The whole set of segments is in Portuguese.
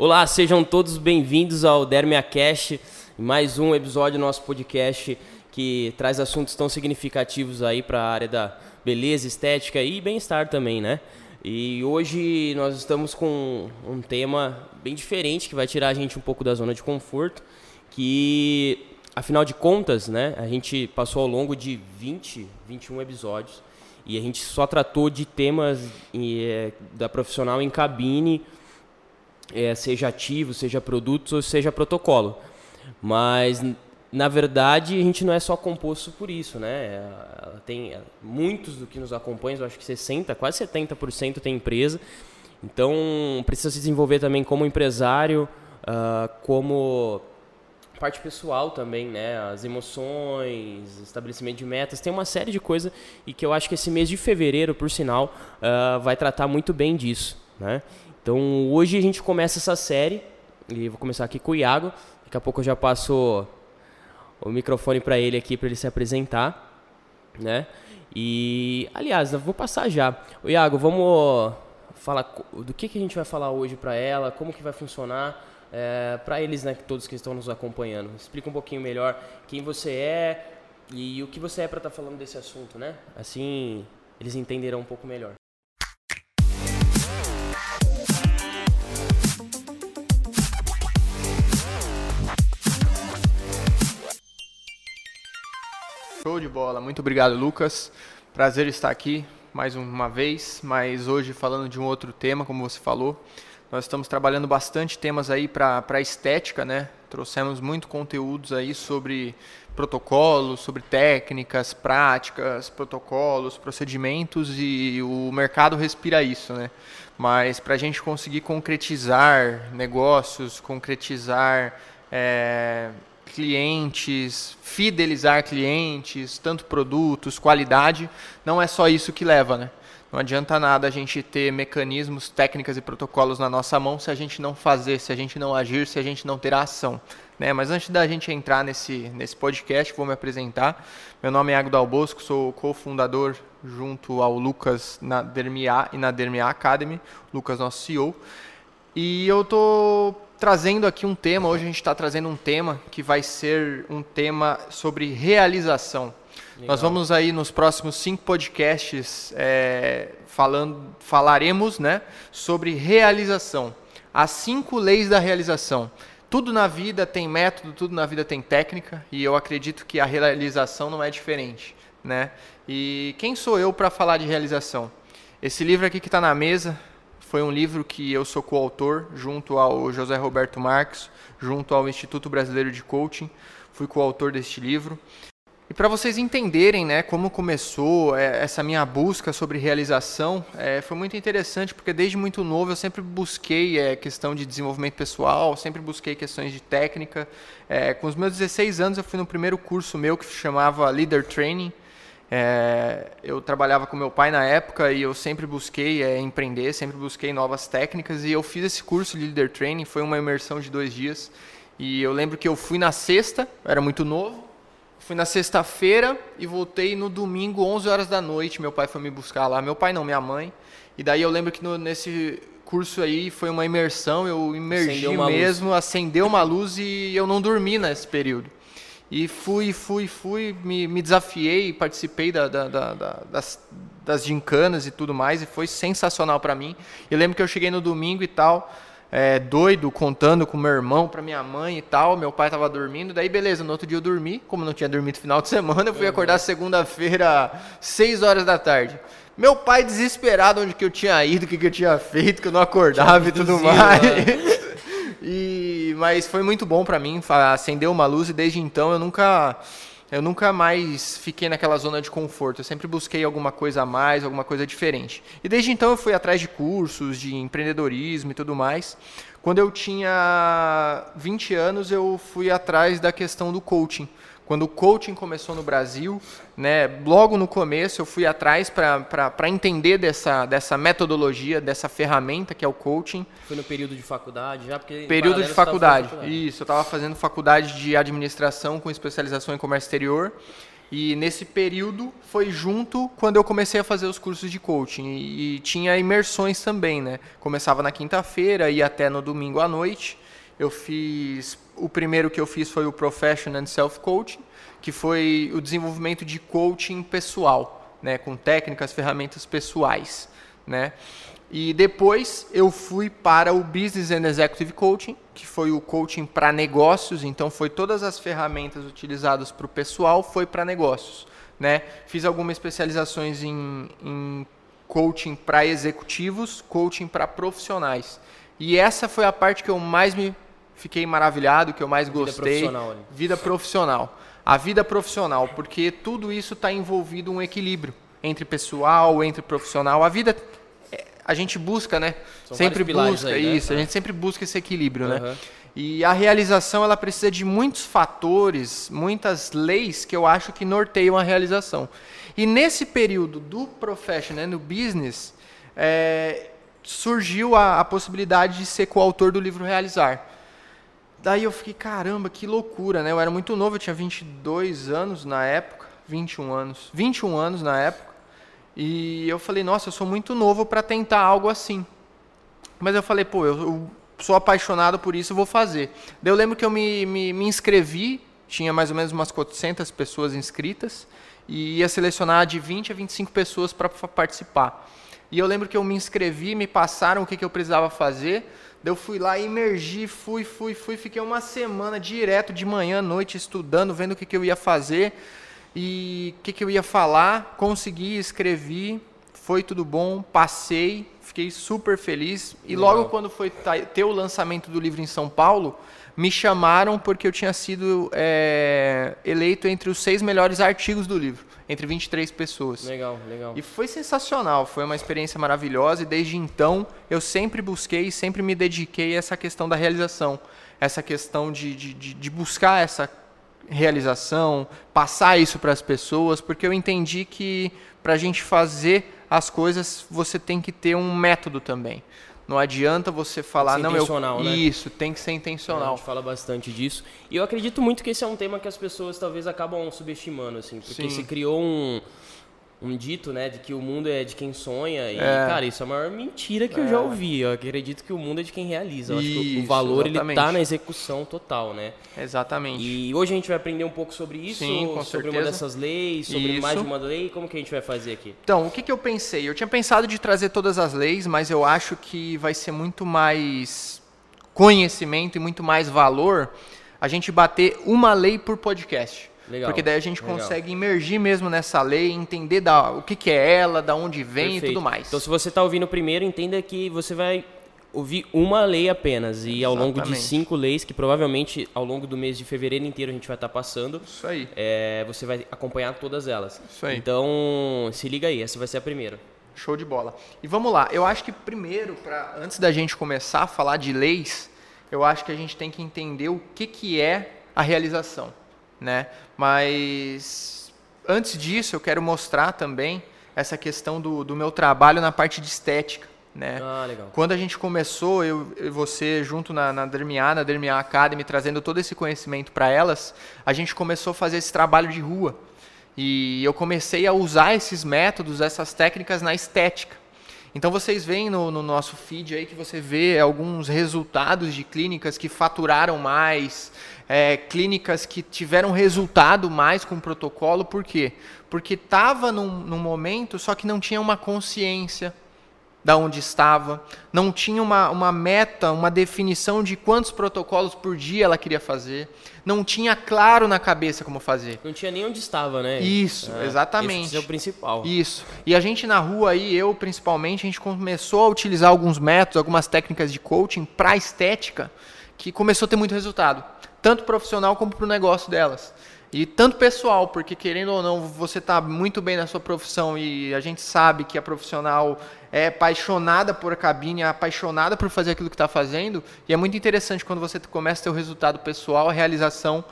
Olá, sejam todos bem-vindos ao DermiaCast, mais um episódio do nosso podcast que traz assuntos tão significativos aí para a área da beleza, estética e bem-estar também, né? E hoje nós estamos com um tema bem diferente que vai tirar a gente um pouco da zona de conforto, que afinal de contas, né, a gente passou ao longo de 21 episódios e a gente só tratou de temas da profissional em cabine, seja ativo, seja produtos ou seja protocolo. Mas, na verdade, a gente não é só composto por isso, né? Ela tem muitos do que nos acompanha, eu acho que 60%, quase 70% tem empresa. Então, precisa se desenvolver também como empresário, como parte pessoal também, né? As emoções, estabelecimento de metas, tem uma série de coisas e que eu acho que esse mês de fevereiro, por sinal, vai tratar muito bem disso, né? Então, hoje a gente começa essa série, e vou começar aqui com o Iago, daqui a pouco eu já passo o microfone para ele aqui, para ele se apresentar, né? E, aliás, eu vou passar já. O Iago, vamos falar do que a gente vai falar hoje para ela, como que vai funcionar para eles, né, todos que estão nos acompanhando. Explica um pouquinho melhor quem você é e o que você é para estar falando desse assunto, né? Assim, eles entenderão um pouco melhor. Show de bola, muito obrigado, Lucas. Prazer estar aqui mais uma vez, mas hoje falando de um outro tema, como você falou. Nós estamos trabalhando bastante temas aí para estética, né? Trouxemos muito conteúdos aí sobre protocolos, sobre técnicas, práticas, protocolos, procedimentos, e o mercado respira isso, né? Mas para a gente conseguir concretizar negócios, concretizar clientes, fidelizar clientes, tanto produtos, qualidade, não é só isso que leva, né? Não adianta nada a gente ter mecanismos, técnicas e protocolos na nossa mão se a gente não fazer, se a gente não agir, se a gente não ter a ação, né? Mas antes da gente entrar nesse podcast, vou me apresentar. Meu nome é Águia Dal Bosco, sou cofundador junto ao Lucas na Dermia e na Dermia Academy, Lucas nosso CEO, e eu estou trazendo aqui um tema. Hoje a gente está trazendo um tema que vai ser um tema sobre realização. Legal. Nós vamos aí nos próximos 5 podcasts falaremos, né, sobre realização. As 5 leis da realização. Tudo na vida tem método, tudo na vida tem técnica, e eu acredito que a realização não é diferente, né? E quem sou eu para falar de realização? Esse livro aqui que está na mesa foi um livro que eu sou coautor junto ao José Roberto Marques, junto ao Instituto Brasileiro de Coaching. Fui coautor deste livro. E para vocês entenderem, né, como começou essa minha busca sobre realização, foi muito interessante, porque desde muito novo eu sempre busquei questão de desenvolvimento pessoal, sempre busquei questões de técnica. Com os meus 16 anos eu fui no primeiro curso meu que se chamava Leader Training. Eu trabalhava com meu pai na época e eu sempre busquei empreender, sempre busquei novas técnicas, e eu fiz esse curso de Leader Training, foi uma imersão de 2 dias, e eu lembro que eu fui na sexta, era muito novo. Fui na sexta-feira e voltei no domingo, 11 horas da noite. Meu pai foi me buscar lá. Meu pai não, minha mãe. E daí eu lembro que nesse curso aí foi uma imersão. Eu imergi mesmo, acendeu uma luz, e eu não dormi nesse período. E fui, me desafiei, participei das gincanas e tudo mais. E foi sensacional para mim. Eu lembro que eu cheguei no domingo e tal, doido, contando com meu irmão pra minha mãe e tal. Meu pai tava dormindo, daí beleza, no outro dia eu dormi. Como não tinha dormido no final de semana, eu fui acordar segunda-feira, 6 horas da tarde. Meu pai desesperado, onde que eu tinha ido, o que eu tinha feito, que eu não acordava e tudo mais. Mas foi muito bom pra mim, acendeu uma luz, e desde então eu nunca mais fiquei naquela zona de conforto. Eu sempre busquei alguma coisa a mais, alguma coisa diferente. E desde então eu fui atrás de cursos, de empreendedorismo e tudo mais. Quando eu tinha 20 anos, eu fui atrás da questão do coaching. Quando o coaching começou no Brasil, né, logo no começo eu fui atrás para entender dessa metodologia, dessa ferramenta que é o coaching. Foi no período de faculdade já? Porque período de faculdade, isso. Eu estava fazendo faculdade de administração com especialização em comércio exterior. E nesse período foi junto quando eu comecei a fazer os cursos de coaching. E tinha imersões também, né? Começava na quinta-feira e ia até no domingo à noite. Eu fiz... O primeiro que eu fiz foi o Professional Self-Coaching, que foi o desenvolvimento de coaching pessoal, né? Com técnicas, ferramentas pessoais, né? E depois eu fui para o Business and Executive Coaching, que foi o coaching para negócios. Então, foi todas as ferramentas utilizadas para o pessoal, foi para negócios, né? Fiz algumas especializações em coaching para executivos, coaching para profissionais. E essa foi a parte que eu mais me fiquei maravilhado, que eu mais gostei. Vida profissional, né? Vida profissional. A vida profissional, porque tudo isso está envolvido um equilíbrio entre pessoal, entre profissional. A vida... A gente busca, né? São sempre busca aí, isso, né? A gente sempre busca esse equilíbrio, uhum, né? E a realização, ela precisa de muitos fatores, muitas leis que eu acho que norteiam a realização. E nesse período do professional, né, do business, surgiu a possibilidade de ser coautor do livro Realizar. Daí eu fiquei, caramba, que loucura, né? Eu era muito novo, eu tinha 22 anos na época, 21 anos, 21 anos na época. E eu falei, nossa, eu sou muito novo para tentar algo assim. Mas eu falei, pô, eu sou apaixonado por isso, eu vou fazer. Daí eu lembro que eu me inscrevi, tinha mais ou menos umas 400 pessoas inscritas, e ia selecionar de 20 a 25 pessoas para participar. E eu lembro que eu me inscrevi, me passaram o que eu precisava fazer, daí eu fui lá, emergi, fui, fiquei uma semana direto, de manhã à noite, estudando, vendo o que eu ia fazer, e o que eu ia falar. Consegui, escrevi, foi tudo bom, passei, fiquei super feliz. E legal, logo quando foi ter o lançamento do livro em São Paulo, me chamaram porque eu tinha sido eleito entre os 6 melhores artigos do livro, entre 23 pessoas. Legal, legal. E foi sensacional, foi uma experiência maravilhosa, e desde então eu sempre busquei, sempre me dediquei a essa questão da realização, essa questão de buscar essa realização, passar isso para as pessoas, porque eu entendi que para a gente fazer as coisas você tem que ter um método também. Não adianta você falar, não, eu, né? Isso tem que ser intencional. A gente fala bastante disso. E eu acredito muito que esse é um tema que as pessoas talvez acabam subestimando, assim, porque sim, se criou um dito, né, de que o mundo é de quem sonha, e cara, isso é a maior mentira que eu já ouvi. Eu acredito que o mundo é de quem realiza. Eu acho que o valor, exatamente, ele tá na execução total, né? Exatamente. E hoje a gente vai aprender um pouco sobre isso, sim, com sobre certeza, uma dessas leis, sobre isso, mais de uma lei. Como que a gente vai fazer aqui? Então, o que eu pensei? Eu tinha pensado de trazer todas as leis, mas eu acho que vai ser muito mais conhecimento e muito mais valor a gente bater uma lei por podcast. Legal, porque daí a gente consegue imergir mesmo nessa lei, entender o que é ela, da onde vem, perfeito, e tudo mais. Então, se você está ouvindo primeiro, entenda que você vai ouvir uma lei apenas. E ao longo de 5 leis, que provavelmente ao longo do mês de fevereiro inteiro a gente vai estar passando, isso aí, você vai acompanhar todas elas. Isso aí. Então, se liga aí, essa vai ser a primeira. Show de bola. E vamos lá. Eu acho que primeiro, antes da gente começar a falar de leis, eu acho que a gente tem que entender o que é a realização, né? Mas antes disso eu quero mostrar também essa questão do meu trabalho na parte de estética, né? Ah, legal. Quando a gente começou, eu e você junto na Dermia Academy, trazendo todo esse conhecimento para elas, a gente começou a fazer esse trabalho de rua e eu comecei a usar esses métodos, essas técnicas na estética. Então vocês veem no nosso feed aí que você vê alguns resultados de clínicas que faturaram mais, clínicas que tiveram resultado mais com o protocolo. Por quê? Porque estava num momento, só que não tinha uma consciência de onde estava, não tinha uma meta, uma definição de quantos protocolos por dia ela queria fazer, não tinha claro na cabeça como fazer. Não tinha nem onde estava, né? Isso, exatamente. Isso é o principal. Isso. E a gente na rua, aí eu principalmente, a gente começou a utilizar alguns métodos, algumas técnicas de coaching para estética, que começou a ter muito resultado, tanto profissional como para o negócio delas. E tanto pessoal, porque querendo ou não, você está muito bem na sua profissão e a gente sabe que a profissional é apaixonada por cabine, é apaixonada por fazer aquilo que está fazendo, e é muito interessante quando você começa a ter o resultado pessoal, a realização,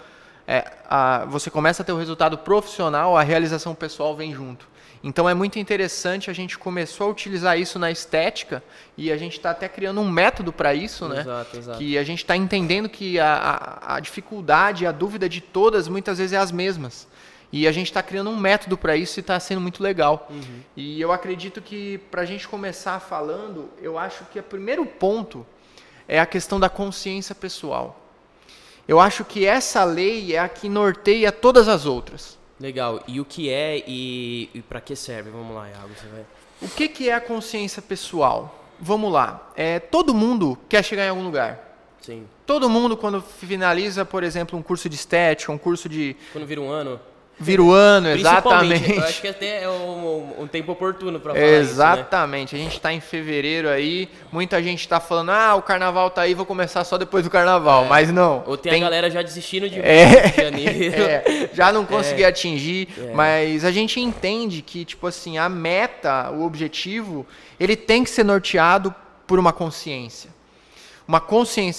você começa a ter o resultado profissional, a realização pessoal vem junto. Então é muito interessante, a gente começou a utilizar isso na estética e a gente está até criando um método para isso, né? Exato, exato. Que a gente está entendendo que a dificuldade, a dúvida de todas muitas vezes é as mesmas. E a gente está criando um método para isso e está sendo muito legal. Uhum. E eu acredito que, para a gente começar falando, eu acho que o primeiro ponto é a questão da consciência pessoal. Eu acho que essa lei é a que norteia todas as outras. Legal. E o que é e para que serve? Vamos lá, Iago. Você vai... O que, que é a consciência pessoal? Vamos lá. É, todo mundo quer chegar em algum lugar. Sim. Todo mundo, quando finaliza, por exemplo, um curso de estética, um curso de... Quando vira um ano... Vira o ano, exatamente. Eu acho que até é um tempo oportuno para falar exatamente. Isso, né? A gente está em fevereiro aí, muita gente está falando, ah, o carnaval tá aí, vou começar só depois do carnaval, mas não. Ou tem a galera já desistindo de janeiro. Já não consegui atingir, mas a gente entende que, tipo assim, a meta, o objetivo, ele tem que ser norteado por uma consciência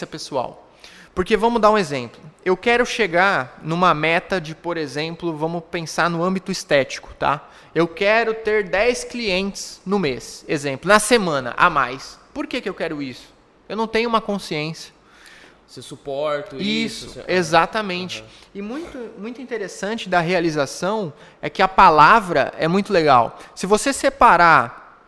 pessoal. Porque vamos dar um exemplo. Eu quero chegar numa meta de, por exemplo, vamos pensar no âmbito estético, tá? Eu quero ter 10 clientes no mês, exemplo, na semana a mais. Por que eu quero isso? Eu não tenho uma consciência. Você suporta isso? Isso, exatamente. Uhum. E muito interessante da realização é que a palavra é muito legal. Se você separar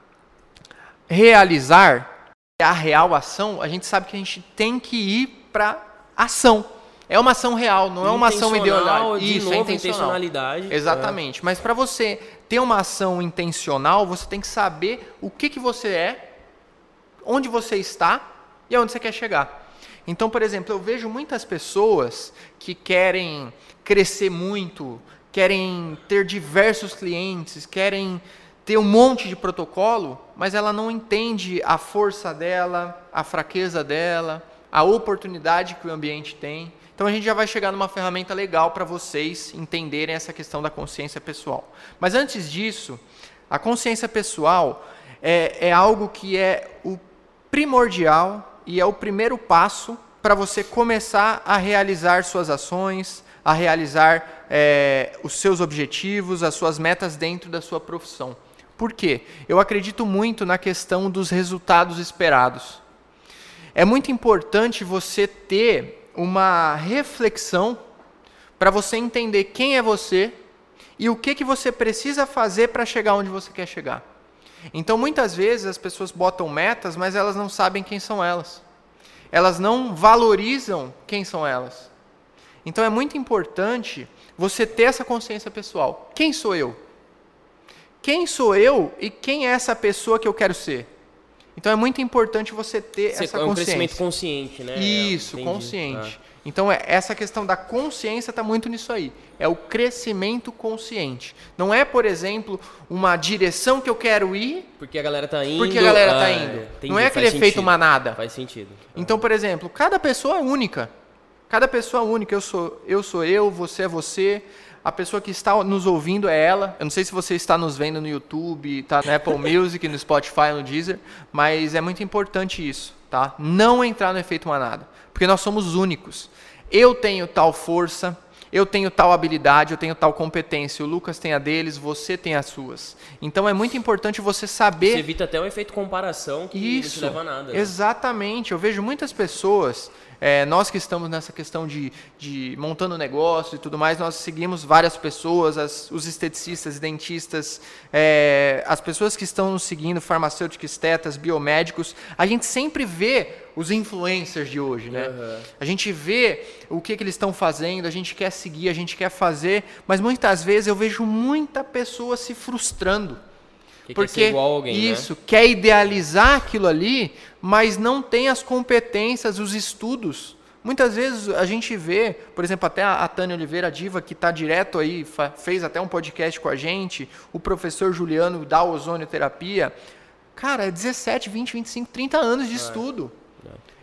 realizar e a real ação, a gente sabe que a gente tem que ir para ação. É uma ação real, não é uma ação ideológica. Isso, novo, é intencional. Intencionalidade. Exatamente. É. Mas para você ter uma ação intencional, você tem que saber o que você é, onde você está e aonde você quer chegar. Então, por exemplo, eu vejo muitas pessoas que querem crescer muito, querem ter diversos clientes, querem ter um monte de protocolo, mas ela não entende a força dela, a fraqueza dela, a oportunidade que o ambiente tem. Então a gente já vai chegar numa ferramenta legal para vocês entenderem essa questão da consciência pessoal. Mas antes disso, a consciência pessoal é algo que é o primordial e é o primeiro passo para você começar a realizar suas ações, a realizar os seus objetivos, as suas metas dentro da sua profissão. Por quê? Eu acredito muito na questão dos resultados esperados. É muito importante você ter uma reflexão para você entender quem é você e o que você precisa fazer para chegar onde você quer chegar. Então, muitas vezes, as pessoas botam metas, mas elas não sabem quem são elas. Elas não valorizam quem são elas. Então, é muito importante você ter essa consciência pessoal. Quem sou eu? Quem sou eu e quem é essa pessoa que eu quero ser? Então é muito importante você ter essa consciência. É um crescimento consciente, né? Isso, entendi. Consciente. Ah. Então essa questão da consciência está muito nisso aí. É o crescimento consciente. Não é, por exemplo, uma direção que eu quero ir... Porque a galera está indo. Porque a galera está indo. Entendi, não é aquele efeito manada. Faz sentido. Então, por exemplo, cada pessoa é única. Cada pessoa é única. Eu sou eu, você é você... A pessoa que está nos ouvindo é ela. Eu não sei se você está nos vendo no YouTube, tá na Apple Music, no Spotify, no Deezer, mas é muito importante isso, tá? Não entrar no efeito manada, porque nós somos únicos. Eu tenho tal força, eu tenho tal habilidade, eu tenho tal competência. O Lucas tem a deles, você tem as suas. Então é muito importante você saber... Você evita até o efeito comparação que isso, não te leva a nada. Né? Exatamente. Eu vejo muitas pessoas... nós que estamos nessa questão de montando negócio e tudo mais, nós seguimos várias pessoas, os esteticistas, dentistas, as pessoas que estão nos seguindo, farmacêuticos, estetas, biomédicos. A gente sempre vê os influencers de hoje, né? Uhum. A gente vê o que eles estão fazendo, a gente quer seguir, a gente quer fazer, mas muitas vezes eu vejo muita pessoa se frustrando. Porque quer igual alguém, isso, né? Quer idealizar aquilo ali, mas não tem as competências, os estudos. Muitas vezes a gente vê, por exemplo, até a Tânia Oliveira, a diva, que está direto aí, fez até um podcast com a gente, o professor Juliano da ozonioterapia. Cara, é 17, 20, 25, 30 anos de estudo.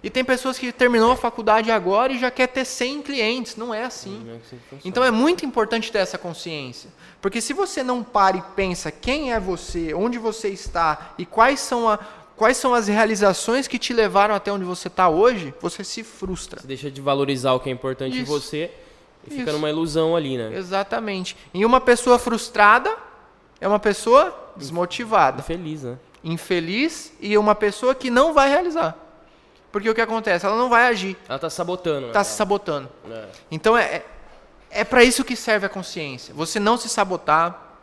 E tem pessoas que terminou a faculdade agora e já quer ter 100 clientes. Não é assim. Então é muito importante ter essa consciência. Porque se você não para e pensa quem é você, onde você está e quais são as realizações que te levaram até onde você está hoje, você se frustra. Você deixa de valorizar o que é importante em você e fica numa ilusão ali, né? Exatamente. E uma pessoa frustrada é uma pessoa desmotivada. Infeliz, né? Infeliz e uma pessoa que não vai realizar. Porque o que acontece? Ela não vai agir. Ela está sabotando. Está se sabotando. É. Então, É para isso que serve a consciência. Você não se sabotar,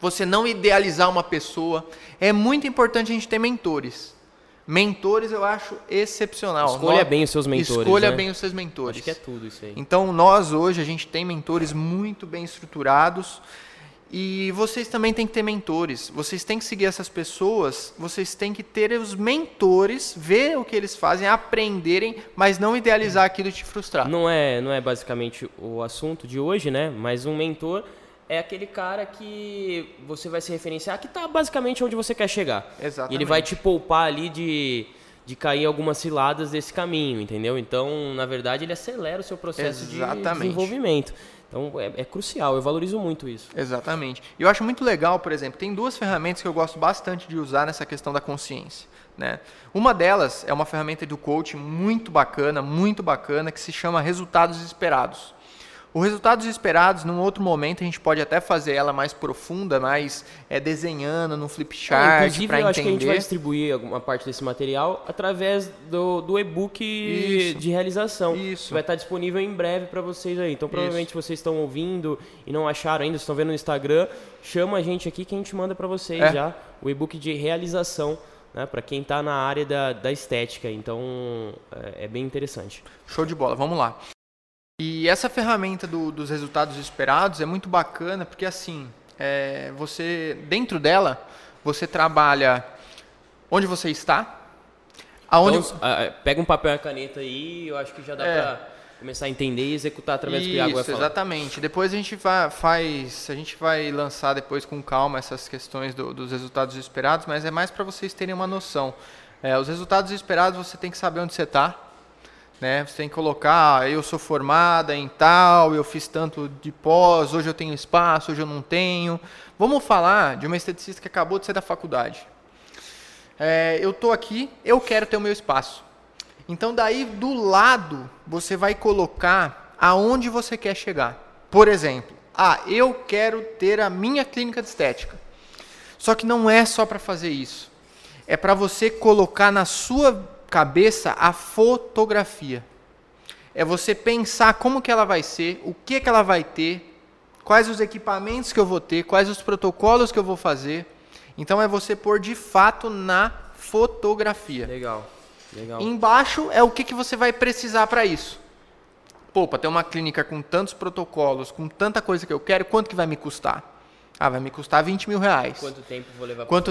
você não idealizar uma pessoa. É muito importante a gente ter mentores. Mentores eu acho excepcional. Escolha bem os seus mentores. Escolha bem os seus mentores. Acho que é tudo isso aí. Então nós hoje a gente tem mentores muito bem estruturados. E vocês também têm que ter mentores. Vocês têm que seguir essas pessoas. Vocês têm que ter os mentores, ver o que eles fazem, aprenderem, mas não idealizar aquilo e te frustrar. Não é basicamente o assunto de hoje, né? Mas um mentor é aquele cara que você vai se referenciar, que está basicamente onde você quer chegar. Exatamente. E ele vai te poupar ali de cair algumas ciladas desse caminho, entendeu? Então, na verdade, ele acelera o seu processo de desenvolvimento. Então, é crucial, eu valorizo muito isso. Exatamente. E eu acho muito legal, por exemplo, tem duas ferramentas que eu gosto bastante de usar nessa questão da consciência, né? Uma delas é uma ferramenta do coaching muito bacana, que se chama Resultados Esperados. O Resultados Esperados, num outro momento, a gente pode até fazer ela mais profunda, mais desenhando no flipchart para entender. Inclusive, eu acho que a gente vai distribuir alguma parte desse material através do e-book de realização. Isso. Que vai estar disponível em breve para vocês aí. Então, provavelmente, vocês estão ouvindo e não acharam ainda, estão vendo no Instagram, chama a gente aqui que a gente manda para vocês já o e-book de realização. Né, para quem está na área da estética. Então, é bem interessante. Show de bola, vamos lá. E essa ferramenta dos resultados esperados é muito bacana porque, assim, você, dentro dela, você trabalha onde você está. Aonde... Então, pega um papel e uma caneta aí, eu acho que já dá para começar a entender e executar através do que a Águia vai falar. Exatamente. Depois a gente vai lançar depois com calma essas questões dos resultados esperados, mas é mais para vocês terem uma noção. Os resultados esperados você tem que saber onde você está. Né? Você tem que colocar, eu sou formada em tal, eu fiz tanto de pós, hoje eu tenho espaço, hoje eu não tenho. Vamos falar de uma esteticista que acabou de sair da faculdade. Eu estou aqui, eu quero ter o meu espaço. Então daí do lado você vai colocar aonde você quer chegar. Por exemplo, eu quero ter a minha clínica de estética. Só que não é só para fazer isso. É para você colocar na sua cabeça a fotografia. É você pensar como que ela vai ser, o que que ela vai ter, quais os equipamentos que eu vou ter, quais os protocolos que eu vou fazer. Então é você pôr de fato na fotografia. Legal. Embaixo é o que você vai precisar para isso. Pô, para ter uma clínica com tantos protocolos, com tanta coisa que eu quero, quanto que vai me custar? Vai me custar R$20 mil. Quanto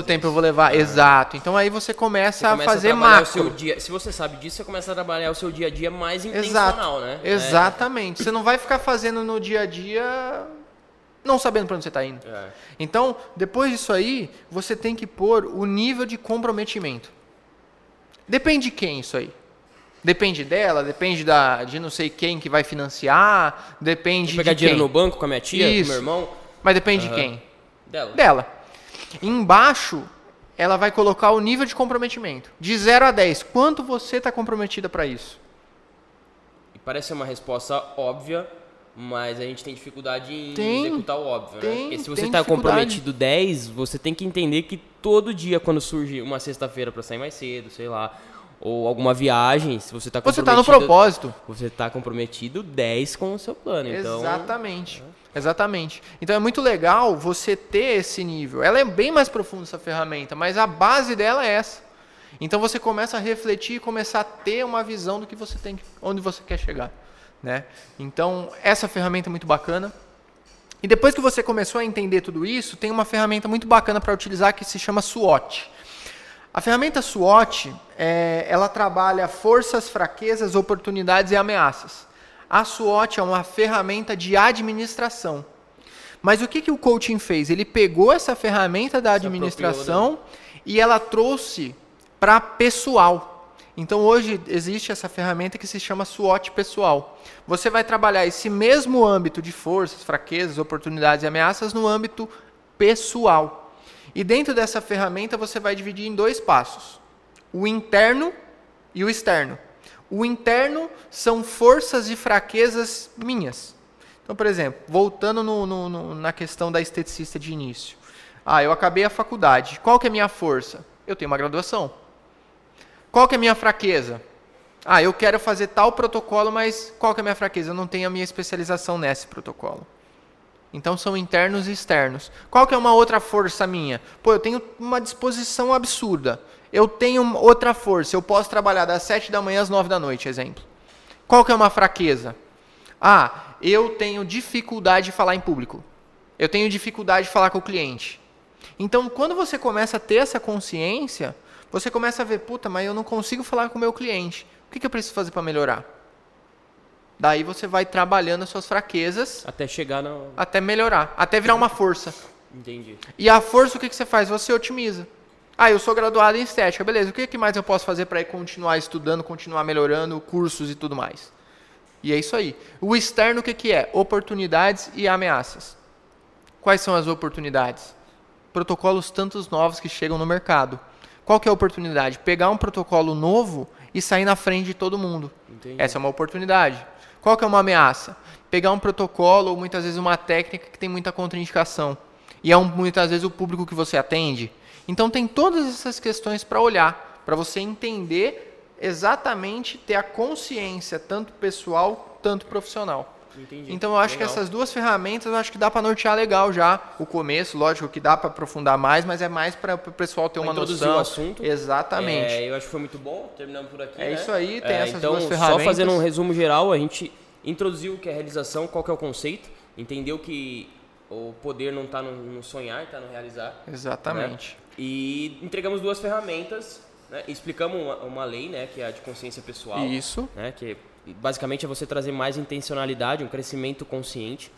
tempo eu vou levar? Exato. Então aí você começa a fazer macro. Se você sabe disso, você começa a trabalhar o seu dia a dia mais intencional, né? Exatamente. Você não vai ficar fazendo no dia a dia não sabendo para onde você está indo. Então, depois disso aí, você tem que pôr o nível de comprometimento. Depende de quem isso aí? Depende dela, depende de não sei quem que vai financiar, depende de pegar dinheiro no banco com a minha tia, com o meu irmão. Mas depende de quem? Dela. Embaixo, ela vai colocar o nível de comprometimento. De 0 a 10, quanto você está comprometida para isso? E parece uma resposta óbvia, mas a gente tem dificuldade em executar o óbvio. Né? Porque se você está comprometido 10, você tem que entender que todo dia, quando surge uma sexta-feira para sair mais cedo, sei lá, ou alguma viagem, se você está comprometido... Você está no propósito. Você está comprometido 10 com o seu plano. Então, exatamente. Exatamente. Então é muito legal você ter esse nível. Ela é bem mais profunda, essa ferramenta, mas a base dela é essa. Então você começa a refletir e começar a ter uma visão do que você tem, onde você quer chegar, né? Então essa ferramenta é muito bacana. E depois que você começou a entender tudo isso, tem uma ferramenta muito bacana para utilizar que se chama SWOT. A ferramenta SWOT, ela trabalha forças, fraquezas, oportunidades e ameaças. A SWOT é uma ferramenta de administração. Mas o que o coaching fez? Ele pegou essa ferramenta da administração e ela trouxe para pessoal. Então hoje existe essa ferramenta que se chama SWOT pessoal. Você vai trabalhar esse mesmo âmbito de forças, fraquezas, oportunidades e ameaças no âmbito pessoal. E dentro dessa ferramenta você vai dividir em dois passos: o interno e o externo. O interno são forças e fraquezas minhas. Então, por exemplo, voltando na questão da esteticista de início. Eu acabei a faculdade. Qual que é a minha força? Eu tenho uma graduação. Qual que é a minha fraqueza? Ah, eu quero fazer tal protocolo, mas qual que é a minha fraqueza? Eu não tenho a minha especialização nesse protocolo. Então são internos e externos. Qual que é uma outra força minha? Pô, eu tenho uma disposição absurda. Eu tenho outra força. Eu posso trabalhar das 7 da manhã às 9 da noite, exemplo. Qual que é uma fraqueza? Ah, eu tenho dificuldade de falar em público. Eu tenho dificuldade de falar com o cliente. Então, quando você começa a ter essa consciência, você começa a ver, puta, mas eu não consigo falar com o meu cliente. O que eu preciso fazer para melhorar? Daí você vai trabalhando as suas fraquezas. Até chegar na... Até melhorar. Até virar uma força. Entendi. E a força, o que você faz? Você otimiza. Ah, eu sou graduado em estética. Beleza, o que mais eu posso fazer para continuar estudando, continuar melhorando, cursos e tudo mais? E é isso aí. O externo, o que é? Oportunidades e ameaças. Quais são as oportunidades? Protocolos tantos novos que chegam no mercado. Qual que é a oportunidade? Pegar um protocolo novo e sair na frente de todo mundo. Entendi. Essa é uma oportunidade. Qual que é uma ameaça? Pegar um protocolo ou muitas vezes uma técnica que tem muita contraindicação. E é muitas vezes o público que você atende. Então tem todas essas questões para olhar, para você entender exatamente, ter a consciência, tanto pessoal, tanto profissional. Entendi. Então eu acho legal. Que essas duas ferramentas, eu acho que dá para nortear legal já o começo, lógico que dá para aprofundar mais, mas é mais para o pessoal ter uma noção do assunto. Exatamente. É, eu acho que foi muito bom, terminamos por aqui. É, né? Isso aí, tem essas então, duas ferramentas. Só fazendo um resumo geral, a gente introduziu o que é realização, qual que é o conceito, entendeu que o poder não está no sonhar, está no realizar. Exatamente. Né? E entregamos duas ferramentas, né? Explicamos uma lei, né? Que é a de consciência pessoal. Isso. Né? Que basicamente é você trazer mais intencionalidade, um crescimento consciente.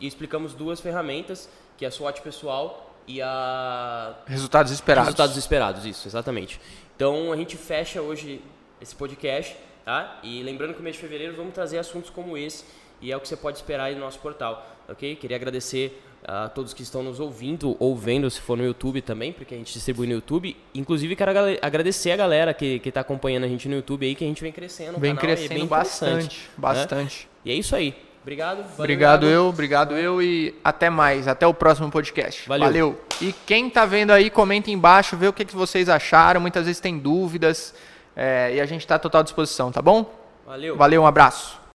E explicamos duas ferramentas, que é a SWOT pessoal e a... Resultados esperados. Resultados esperados, isso, exatamente. Então, a gente fecha hoje esse podcast, tá? E lembrando que no mês de fevereiro vamos trazer assuntos como esse, e é o que você pode esperar aí no nosso portal, ok? Queria agradecer a todos que estão nos ouvindo ou vendo, se for no YouTube também, porque a gente distribui no YouTube. Inclusive, quero agradecer a galera que está acompanhando a gente no YouTube aí, que a gente vem crescendo. Vem crescendo bastante, bastante. Né? E é isso aí. Obrigado. Valeu, obrigado eu e até mais. Até o próximo podcast. Valeu. E quem está vendo aí, comenta embaixo, vê o que vocês acharam. Muitas vezes tem dúvidas e a gente está à total disposição, tá bom? Valeu. Valeu, um abraço.